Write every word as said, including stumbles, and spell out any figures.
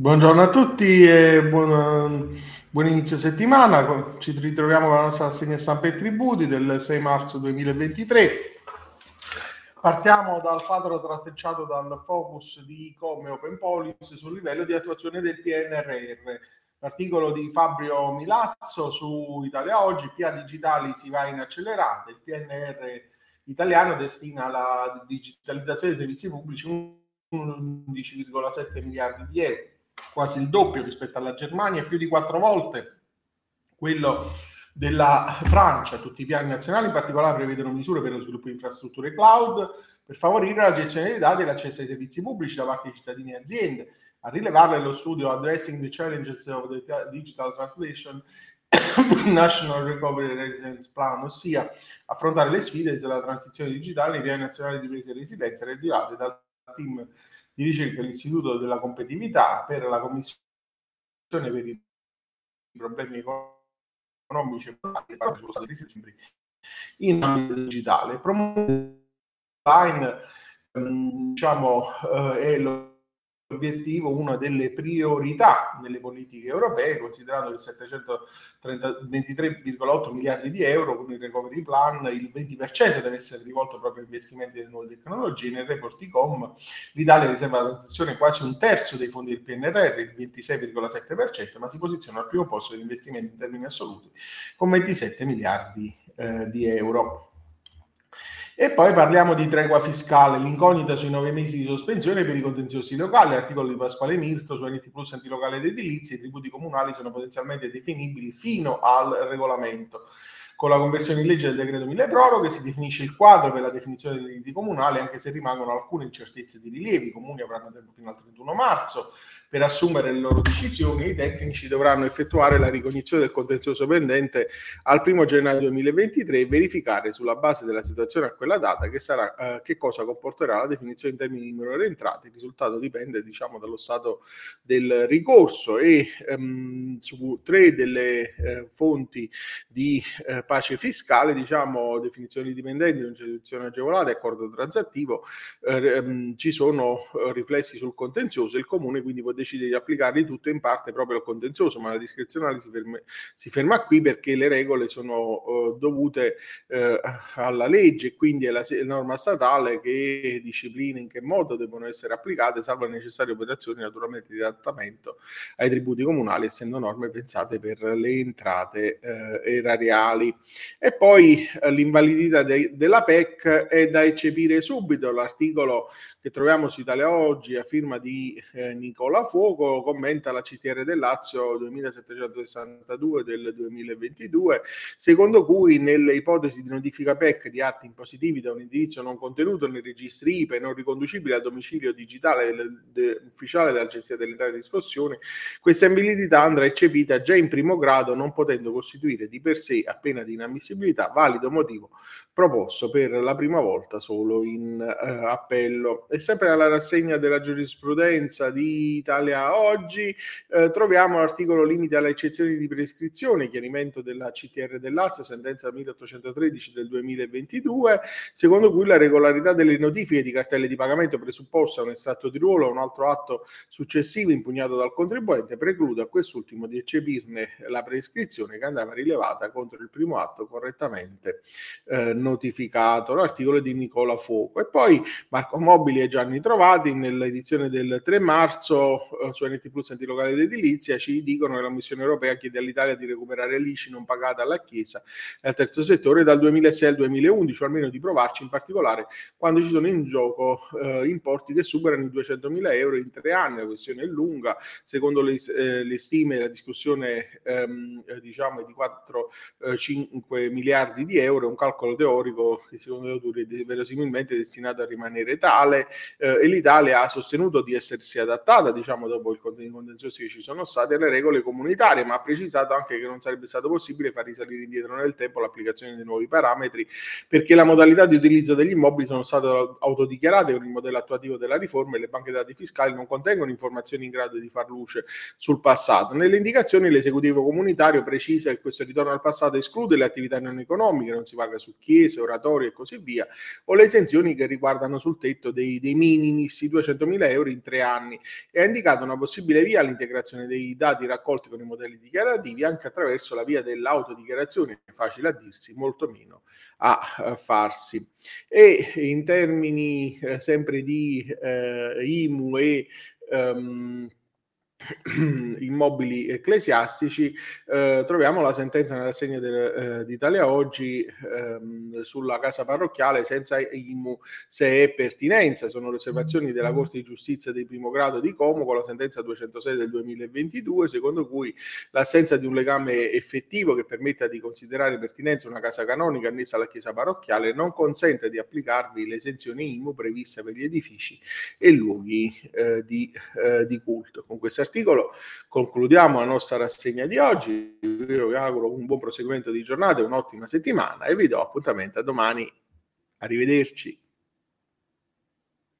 Buongiorno a tutti e buon, buon inizio settimana. Ci ritroviamo con la nostra rassegna stampa e tributi del sei marzo duemilaventitré. Partiamo dal quadro tratteggiato dal focus di Come Open Policy sul livello di attuazione del P N R R. L'articolo di Fabio Milazzo su Italia Oggi: P A digitali si va in accelerata. Il P N R italiano destina alla digitalizzazione dei servizi pubblici undici virgola sette miliardi di euro, quasi il doppio rispetto alla Germania e più di quattro volte quello della Francia. Tutti i piani nazionali in particolare prevedono misure per lo sviluppo di infrastrutture cloud per favorire la gestione dei dati e l'accesso ai servizi pubblici da parte di cittadini e aziende. A rilevarlo è lo studio Addressing the Challenges of the Digital Translation National Recovery and Resilience Plan, ossia affrontare le sfide della transizione digitale nei piani nazionali di ripresa e resilienza realizzati dal team di ricerca dell'Istituto della Competitività per la Commissione per i problemi economici e sociali in ambito digitale. Promuovere online, diciamo, è l'obiettivo, una delle priorità delle politiche europee, considerando che settecentoventitré virgola otto miliardi di euro con il recovery plan, il venti per cento deve essere rivolto proprio agli investimenti nelle nuove tecnologie. Nel report ICOM l'Italia riserva la transizione quasi un terzo dei fondi del P N R R, il ventisei virgola sette per cento, ma si posiziona al primo posto degli investimenti in termini assoluti con ventisette miliardi eh, di euro. E poi parliamo di tregua fiscale, l'incognita sui nove mesi di sospensione per i contenziosi locali. L'articolo di Pasquale e Mirto su N T+ locale ed edilizia: i tributi comunali sono potenzialmente definibili fino al regolamento. Con la conversione in legge del decreto Milleproroghe si definisce il quadro per la definizione dei tributi comunali, anche se rimangono alcune incertezze di rilievi. I comuni avranno tempo fino al trentuno marzo per assumere le loro decisioni e i tecnici dovranno effettuare la ricognizione del contenzioso pendente al primo gennaio duemilaventitré e verificare sulla base della situazione a quella data che, sarà, eh, che cosa comporterà la definizione in termini di minori entrate. Il risultato dipende, diciamo, dallo stato del ricorso e ehm, su tre delle eh, fonti di eh, pace fiscale, diciamo definizione di dipendenti, concessione agevolata e accordo transattivo, ehm, ci sono eh, riflessi sul contenzioso. Il comune quindi può decide di applicarli tutto in parte proprio al contenzioso, ma la discrezionale si ferma, si ferma qui, perché le regole sono uh, dovute uh, alla legge, quindi è la se- norma statale che disciplina in che modo devono essere applicate, salvo le necessarie operazioni naturalmente di adattamento ai tributi comunali, essendo norme pensate per le entrate uh, erariali. E poi uh, l'invalidità de- della Pec è da eccepire subito. L'articolo che troviamo su Italia Oggi a firma di eh, Nicola Fuoco commenta la C T R del Lazio duemilasettecentosessantadue del duemilaventidue, secondo cui nelle ipotesi di notifica P E C di atti impositivi da un indirizzo non contenuto nei registri I P E non riconducibile a domicilio digitale del, de, ufficiale dell'Agenzia dell'Italia di riscossione, questa invalidità andrà eccepita già in primo grado, non potendo costituire di per sé, a pena di inammissibilità, valido motivo proposto per la prima volta solo in eh, appello. E sempre alla rassegna della giurisprudenza di Italia Oggi eh, troviamo l'articolo limite alle eccezioni di prescrizione, chiarimento della C T R del Lazio, sentenza milleottocentotredici del duemilaventidue, secondo cui la regolarità delle notifiche di cartelle di pagamento presupposta un estratto di ruolo o un altro atto successivo impugnato dal contribuente preclude a quest'ultimo di eccepirne la prescrizione, che andava rilevata contro il primo atto correttamente eh, notificato. L'articolo di Nicola Fuoco. E poi Marco Mobili e Gianni Trovati nell'edizione del tre marzo su N T+ locale ed edilizia ci dicono che la Commissione Europea chiede all'Italia di recuperare l'I C I non pagata alla Chiesa e al terzo settore dal duemilasei al duemilaundici, o almeno di provarci, in particolare quando ci sono in gioco eh, importi che superano i duecentomila euro in tre anni. La questione è lunga. Secondo le, eh, le stime la discussione ehm, diciamo di quattro a cinque miliardi di euro è un calcolo teorico che secondo gli autori è verosimilmente destinato a rimanere tale eh, e l'Italia ha sostenuto di essersi adattata, diciamo, dopo i contenziosi che ci sono stati, alle regole comunitarie, ma ha precisato anche che non sarebbe stato possibile far risalire indietro nel tempo l'applicazione dei nuovi parametri, perché la modalità di utilizzo degli immobili sono state autodichiarate con il modello attuativo della riforma e le banche dati fiscali non contengono informazioni in grado di far luce sul passato. Nelle indicazioni l'esecutivo comunitario precisa che questo ritorno al passato esclude le attività non economiche, non si paga su chiese, spese, oratorio e così via, o le esenzioni che riguardano sul tetto dei, dei minimis duecentomila euro in tre anni, e ha indicato una possibile via all'integrazione dei dati raccolti con i modelli dichiarativi anche attraverso la via dell'autodichiarazione, facile a dirsi, molto meno a farsi. E in termini eh, sempre di eh, I M U e ehm, immobili ecclesiastici, eh, troviamo la sentenza nella rassegna eh, di Italia Oggi ehm, sulla casa parrocchiale senza I M U se è pertinenza. Sono le osservazioni della Corte di Giustizia di primo grado di Como con la sentenza duecentosei del duemilaventidue, secondo cui l'assenza di un legame effettivo che permetta di considerare pertinenza una casa canonica annessa alla chiesa parrocchiale non consente di applicarvi le esenzioni I M U previste per gli edifici e luoghi eh, di, eh, di culto. Con questa articolo concludiamo la nostra rassegna di oggi. Vi auguro un buon proseguimento di giornata, un'ottima settimana e vi do appuntamento a domani. Arrivederci.